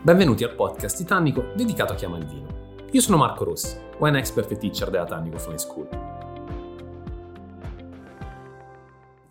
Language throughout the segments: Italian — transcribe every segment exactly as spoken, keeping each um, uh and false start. Benvenuti al podcast di Tannico dedicato a chi ama il vino. Io sono Marco Rossi, wine expert e teacher della Tannico Fine School.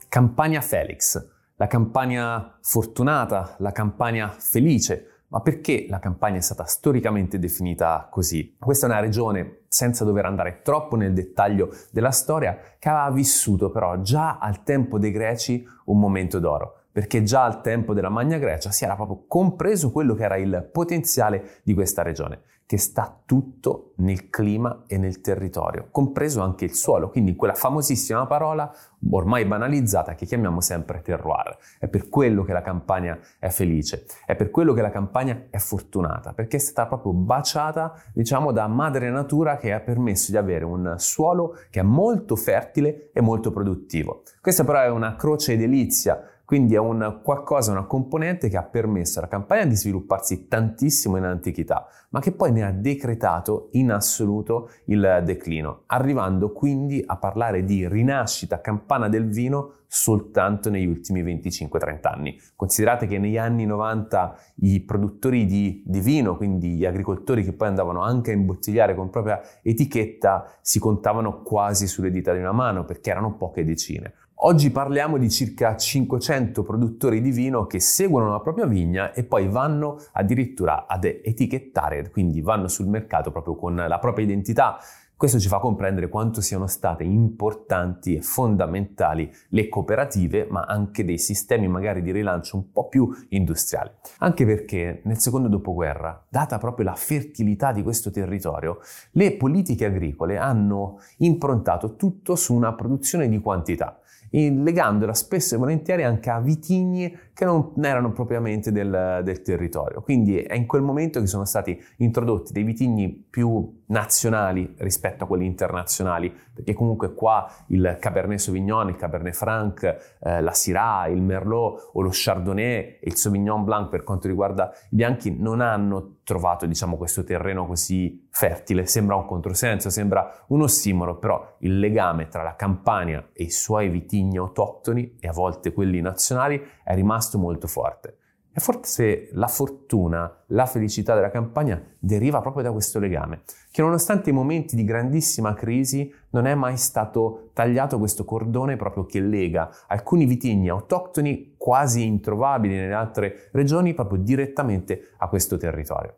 Campania Felix, la Campania fortunata, la Campania felice. Ma perché la Campania è stata storicamente definita così? Questa è una regione, senza dover andare troppo nel dettaglio della storia, che aveva vissuto però già al tempo dei Greci un momento d'oro, perché già al tempo della Magna Grecia si era proprio compreso quello che era il potenziale di questa regione, che sta tutto nel clima e nel territorio, compreso anche il suolo, quindi quella famosissima parola ormai banalizzata che chiamiamo sempre terroir. È per quello che la Campania è felice, è per quello che la Campania è fortunata, perché è stata proprio baciata, diciamo, da madre natura, che ha permesso di avere un suolo che è molto fertile e molto produttivo. Questa però è una croce edilizia, quindi è un qualcosa, una componente che ha permesso alla Campania di svilupparsi tantissimo in antichità, ma che poi ne ha decretato in assoluto il declino, arrivando quindi a parlare di rinascita campana del vino soltanto negli ultimi venticinque trenta anni. Considerate che negli anni novanta i produttori di, di vino, quindi gli agricoltori che poi andavano anche a imbottigliare con propria etichetta, si contavano quasi sulle dita di una mano, perché erano poche decine. Oggi parliamo di circa cinquecento produttori di vino che seguono la propria vigna e poi vanno addirittura ad etichettare, quindi vanno sul mercato proprio con la propria identità. Questo ci fa comprendere quanto siano state importanti e fondamentali le cooperative, ma anche dei sistemi magari di rilancio un po' più industriali. Anche perché nel secondo dopoguerra, data proprio la fertilità di questo territorio, le politiche agricole hanno improntato tutto su una produzione di quantità, legandola spesso e volentieri anche a vitigni che non erano propriamente del, del territorio. Quindi è in quel momento che sono stati introdotti dei vitigni più nazionali rispetto a quelli internazionali, perché comunque qua il Cabernet Sauvignon, il Cabernet Franc, eh, la Syrah, il Merlot o lo Chardonnay e il Sauvignon Blanc per quanto riguarda i bianchi non hanno trovato, diciamo, questo terreno così fertile. Sembra un controsenso, sembra un ossimoro, però il legame tra la Campania e i suoi vitigni autoctoni e a volte quelli nazionali è rimasto molto forte. E forse la fortuna, la felicità della Campania deriva proprio da questo legame, che nonostante i momenti di grandissima crisi non è mai stato tagliato questo cordone proprio che lega alcuni vitigni autoctoni quasi introvabili nelle altre regioni proprio direttamente a questo territorio.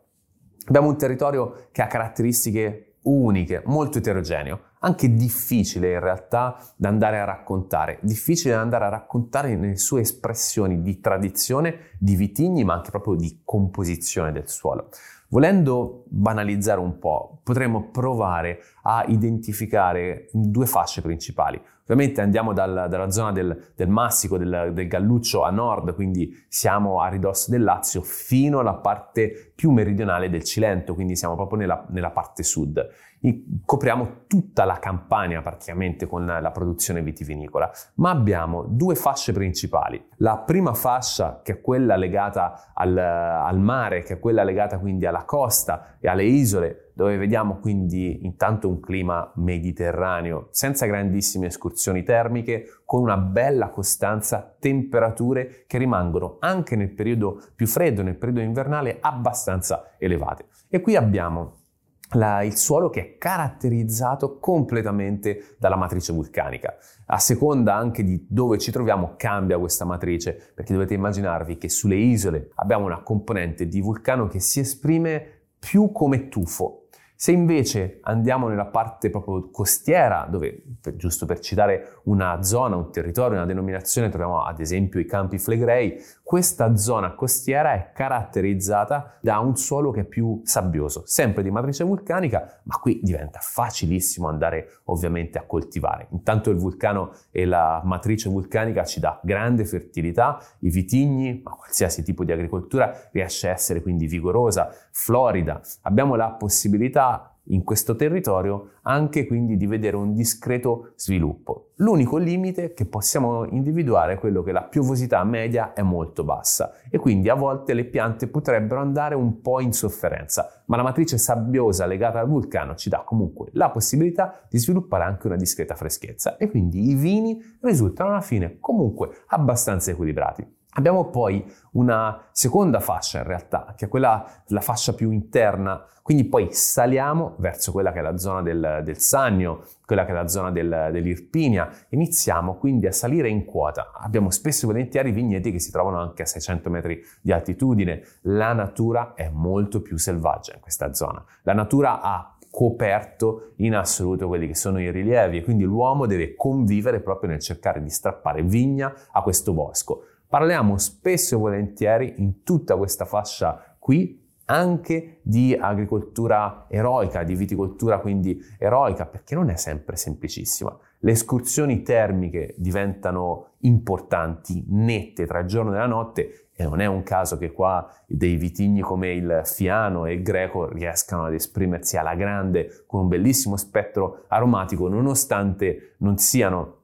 Abbiamo un territorio che ha caratteristiche uniche, molto eterogeneo, anche difficile in realtà da andare a raccontare, difficile da andare a raccontare nelle sue espressioni di tradizione, di vitigni, ma anche proprio di composizione del suolo. Volendo banalizzare un po', potremmo provare a identificare due fasce principali. Ovviamente andiamo dal, dalla zona del, del Massico, del, del Galluccio a nord, quindi siamo a ridosso del Lazio, fino alla parte più meridionale del Cilento, quindi siamo proprio nella, nella parte sud. Copriamo tutta la Campania praticamente con la produzione vitivinicola, ma abbiamo due fasce principali. La prima fascia, che è quella legata al, al mare, che è quella legata quindi alla costa e alle isole, dove vediamo quindi intanto un clima mediterraneo, senza grandissime escursioni termiche, con una bella costanza, temperature che rimangono anche nel periodo più freddo, nel periodo invernale, abbastanza elevate. E qui abbiamo La, il suolo che è caratterizzato completamente dalla matrice vulcanica. A seconda anche di dove ci troviamo cambia questa matrice, perché dovete immaginarvi che sulle isole abbiamo una componente di vulcano che si esprime più come tufo. Se invece andiamo nella parte proprio costiera, dove, per, giusto per citare una zona, un territorio, una denominazione, troviamo ad esempio i Campi Flegrei, questa zona costiera è caratterizzata da un suolo che è più sabbioso, sempre di matrice vulcanica, ma qui diventa facilissimo andare ovviamente a coltivare. Intanto il vulcano e la matrice vulcanica ci dà grande fertilità, i vitigni, ma qualsiasi tipo di agricoltura riesce a essere quindi vigorosa, florida. Abbiamo la possibilità in questo territorio anche quindi di vedere un discreto sviluppo. L'unico limite che possiamo individuare è quello che la piovosità media è molto bassa e quindi a volte le piante potrebbero andare un po' in sofferenza, ma la matrice sabbiosa legata al vulcano ci dà comunque la possibilità di sviluppare anche una discreta freschezza e quindi i vini risultano alla fine comunque abbastanza equilibrati. Abbiamo poi una seconda fascia in realtà, che è quella, la fascia più interna, quindi poi saliamo verso quella che è la zona del, del Sannio, quella che è la zona del, dell'Irpinia, iniziamo quindi a salire in quota. Abbiamo spesso e volentieri vigneti che si trovano anche a seicento metri di altitudine, la natura è molto più selvaggia in questa zona, la natura ha coperto in assoluto quelli che sono i rilievi e quindi l'uomo deve convivere proprio nel cercare di strappare vigna a questo bosco. Parliamo spesso e volentieri in tutta questa fascia qui anche di agricoltura eroica, di viticoltura quindi eroica, perché non è sempre semplicissima. Le escursioni termiche diventano importanti, nette tra il giorno e la notte, e non è un caso che qua dei vitigni come il Fiano e il Greco riescano ad esprimersi alla grande con un bellissimo spettro aromatico, nonostante non siano,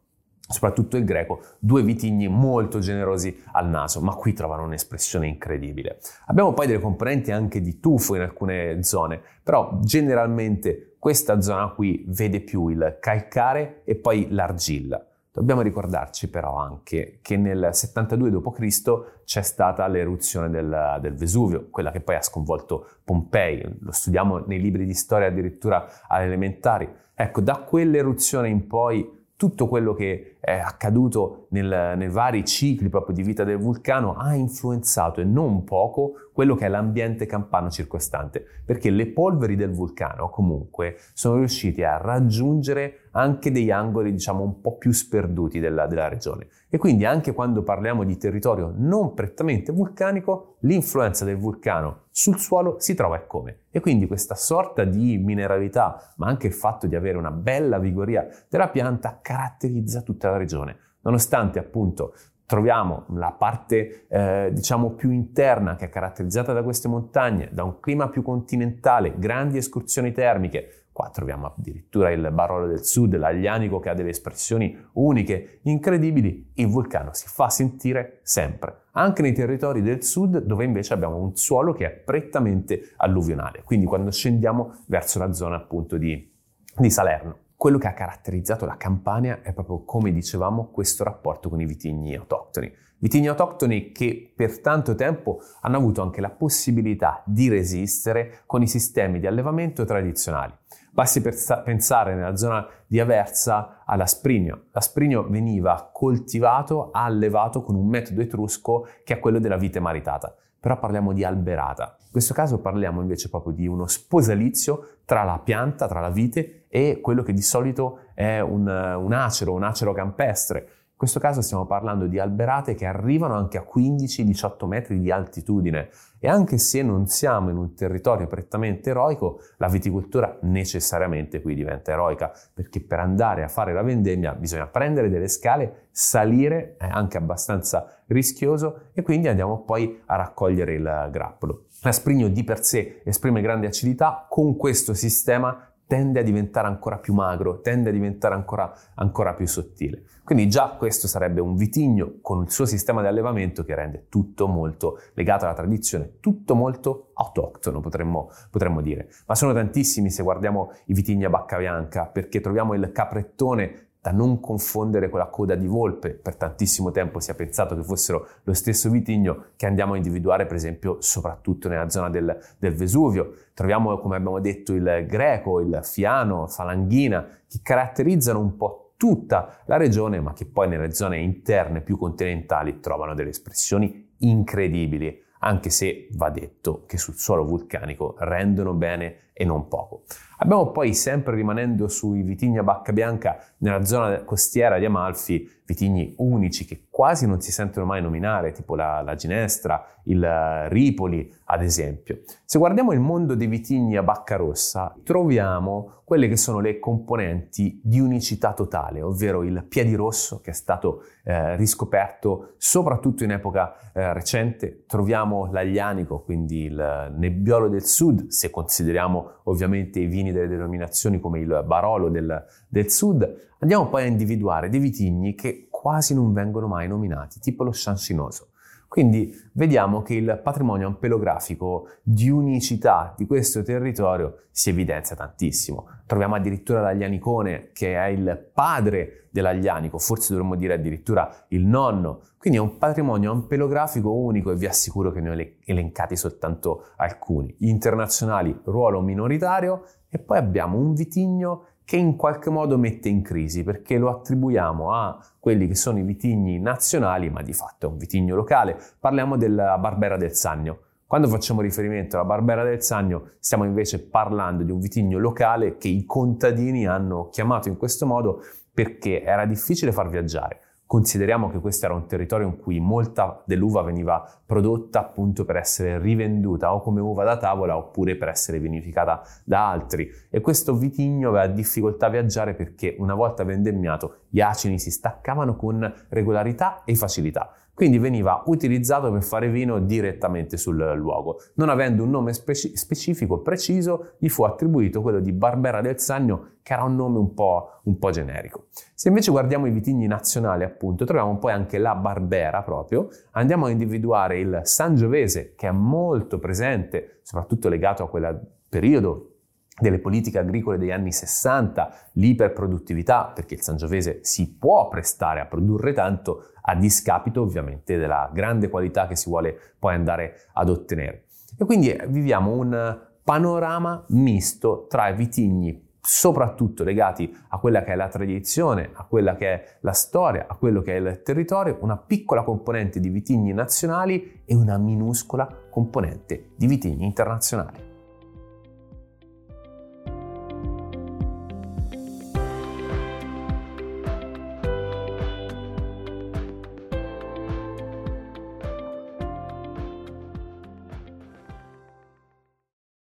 soprattutto il Greco, due vitigni molto generosi al naso, ma qui trovano un'espressione incredibile. Abbiamo poi delle componenti anche di tufo in alcune zone, però generalmente questa zona qui vede più il calcare e poi l'argilla. Dobbiamo ricordarci però anche che nel settantadue dopo Cristo c'è stata l'eruzione del, del Vesuvio, quella che poi ha sconvolto Pompei, lo studiamo nei libri di storia addirittura alle elementari. Ecco, da quell'eruzione in poi tutto quello che è accaduto nel, nei vari cicli proprio di vita del vulcano ha influenzato, e non poco, quello che è l'ambiente campano circostante, perché le polveri del vulcano comunque sono riusciti a raggiungere anche degli angoli, diciamo, un po' più sperduti della, della regione. E quindi anche quando parliamo di territorio non prettamente vulcanico, l'influenza del vulcano sul suolo si trova e come. E quindi questa sorta di mineralità, ma anche il fatto di avere una bella vigoria della pianta, caratterizza tutta la regione. Nonostante appunto troviamo la parte eh, diciamo più interna che è caratterizzata da queste montagne, da un clima più continentale, grandi escursioni termiche, qua troviamo addirittura il Barolo del Sud, l'Aglianico, che ha delle espressioni uniche, incredibili, il vulcano si fa sentire sempre, anche nei territori del sud dove invece abbiamo un suolo che è prettamente alluvionale, quindi quando scendiamo verso la zona appunto di, di Salerno. Quello che ha caratterizzato la Campania è proprio, come dicevamo, questo rapporto con i vitigni autoctoni. Vitigni autoctoni che per tanto tempo hanno avuto anche la possibilità di resistere con i sistemi di allevamento tradizionali. Basti pensare nella zona di Aversa all'asprinio. L'asprinio veniva coltivato, allevato con un metodo etrusco che è quello della vite maritata. Però parliamo di alberata. In questo caso parliamo invece proprio di uno sposalizio tra la pianta, tra la vite e quello che di solito è un, un acero, un acero campestre. In questo caso stiamo parlando di alberate che arrivano anche a quindici diciotto metri di altitudine, e anche se non siamo in un territorio prettamente eroico, la viticoltura necessariamente qui diventa eroica, perché per andare a fare la vendemmia bisogna prendere delle scale, salire, è anche abbastanza rischioso, e quindi andiamo poi a raccogliere il grappolo. L'asprinio di per sé esprime grande acidità, con questo sistema tende a diventare ancora più magro, tende a diventare ancora, ancora più sottile. Quindi già questo sarebbe un vitigno con il suo sistema di allevamento che rende tutto molto legato alla tradizione, tutto molto autoctono potremmo, potremmo dire. Ma sono tantissimi se guardiamo i vitigni a bacca bianca, perché troviamo il caprettone, da non confondere con la coda di volpe. Per tantissimo tempo si è pensato che fossero lo stesso vitigno, che andiamo a individuare per esempio soprattutto nella zona del, del Vesuvio. Troviamo, come abbiamo detto, il Greco, il Fiano, la falanghina, che caratterizzano un po' tutta la regione, ma che poi nelle zone interne più continentali trovano delle espressioni incredibili, anche se va detto che sul suolo vulcanico rendono bene e non poco. Abbiamo poi, sempre rimanendo sui vitigni a bacca bianca, nella zona costiera di Amalfi, vitigni unici che quasi non si sentono mai nominare, tipo la, la Ginestra, il Ripoli ad esempio. Se guardiamo il mondo dei vitigni a bacca rossa, troviamo quelle che sono le componenti di unicità totale, ovvero il Piedirosso, che è stato eh, riscoperto soprattutto in epoca eh, recente. Troviamo l'Aglianico, quindi il Nebbiolo del Sud, se consideriamo ovviamente i vini delle denominazioni come il Barolo del, del Sud. Andiamo poi a individuare dei vitigni che quasi non vengono mai nominati, tipo lo Sciascinoso. Quindi vediamo che il patrimonio ampelografico di unicità di questo territorio si evidenzia tantissimo. Troviamo addirittura l'Aglianicone, che è il padre dell'Aglianico, forse dovremmo dire addirittura il nonno. Quindi è un patrimonio ampelografico unico e vi assicuro che ne ho elencati soltanto alcuni. Gli internazionali, ruolo minoritario, e poi abbiamo un vitigno che in qualche modo mette in crisi, perché lo attribuiamo a quelli che sono i vitigni nazionali, ma di fatto è un vitigno locale. Parliamo della Barbera del Sannio. Quando facciamo riferimento alla Barbera del Sannio, stiamo invece parlando di un vitigno locale che i contadini hanno chiamato in questo modo perché era difficile far viaggiare. Consideriamo che questo era un territorio in cui molta dell'uva veniva prodotta appunto per essere rivenduta o come uva da tavola oppure per essere vinificata da altri, e questo vitigno aveva difficoltà a viaggiare perché una volta vendemmiato gli acini si staccavano con regolarità e facilità, quindi veniva utilizzato per fare vino direttamente sul luogo. Non avendo un nome speci- specifico preciso, gli fu attribuito quello di Barbera del Sannio, che era un nome un po', un po' generico. Se invece guardiamo i vitigni nazionali, appunto, troviamo poi anche la Barbera proprio. Andiamo a individuare il Sangiovese, che è molto presente, soprattutto legato a quel periodo delle politiche agricole degli anni sessanta, l'iperproduttività, perché il Sangiovese si può prestare a produrre tanto a discapito ovviamente della grande qualità che si vuole poi andare ad ottenere. E quindi viviamo un panorama misto tra vitigni soprattutto legati a quella che è la tradizione, a quella che è la storia, a quello che è il territorio, una piccola componente di vitigni nazionali e una minuscola componente di vitigni internazionali.